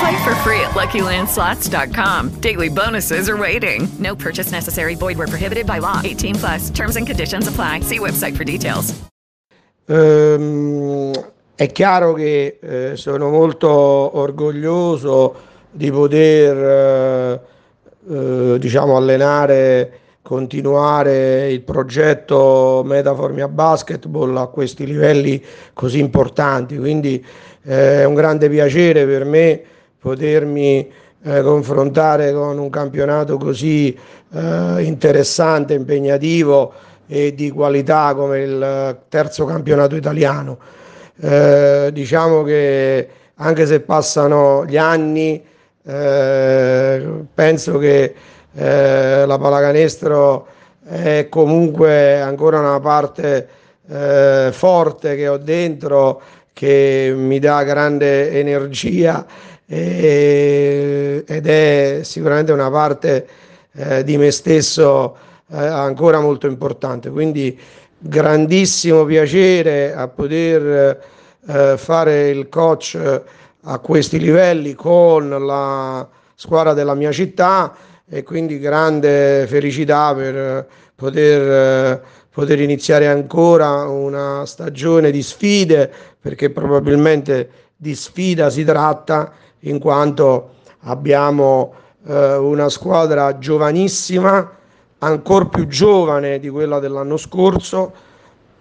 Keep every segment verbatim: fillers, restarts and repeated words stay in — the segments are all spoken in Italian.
Play for free at Lucky Land Slots dot com. Daily bonuses are waiting. No purchase necessary. Void where prohibited by law. eighteen plus. Terms and conditions apply. See website for details. Um, è chiaro che eh, sono molto orgoglioso di poter eh, eh, diciamo allenare, continuare il progetto Metaformia Basketball a questi livelli così importanti. Quindi eh, è un grande piacere per me potermi eh, confrontare con un campionato così eh, interessante, impegnativo e di qualità come il terzo campionato italiano. Eh, diciamo che anche se passano gli anni, eh, penso che eh, la pallacanestro è comunque ancora una parte eh, forte che ho dentro, che mi dà grande energia ed è sicuramente una parte eh, di me stesso eh, ancora molto importante. Quindi grandissimo piacere a poter eh, fare il coach a questi livelli con la squadra della mia città, e quindi grande felicità per poter, eh, poter iniziare ancora una stagione di sfide, perché probabilmente di sfida si tratta, in quanto abbiamo eh, una squadra giovanissima, ancor più giovane di quella dell'anno scorso.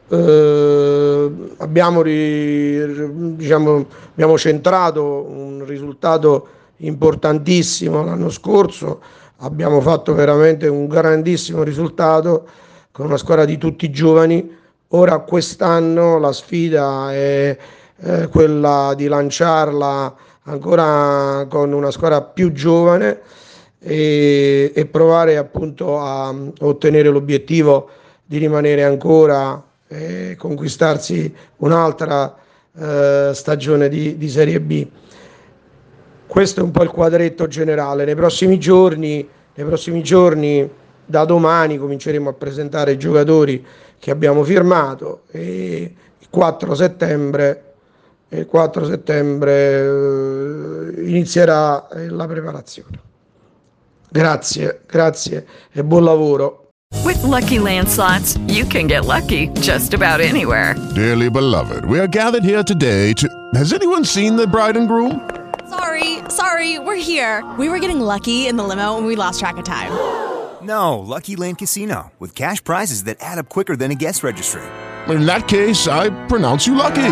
Eh, abbiamo, ri, diciamo, abbiamo centrato un risultato importantissimo l'anno scorso, abbiamo fatto veramente un grandissimo risultato con una squadra di tutti giovani. Ora quest'anno la sfida è eh, quella di lanciarla ancora con una squadra più giovane e, e provare appunto a ottenere l'obiettivo di rimanere ancora e conquistarsi un'altra eh, stagione di, di Serie B. Questo è un po' il quadretto generale. Nei prossimi giorni, nei prossimi giorni da domani cominceremo a presentare i giocatori che abbiamo firmato e il quattro settembre Il quattro settembre inizierà la preparazione. Grazie, grazie e buon lavoro. With Lucky Land Slots, you can get lucky just about anywhere. Dearly beloved, we are gathered here today to... Has anyone seen the bride and groom? Sorry, sorry, we're here. We were getting lucky in the limo and we lost track of time. No, Lucky Land Casino, with cash prizes that add up quicker than a guest registry. In that case, I pronounce you lucky.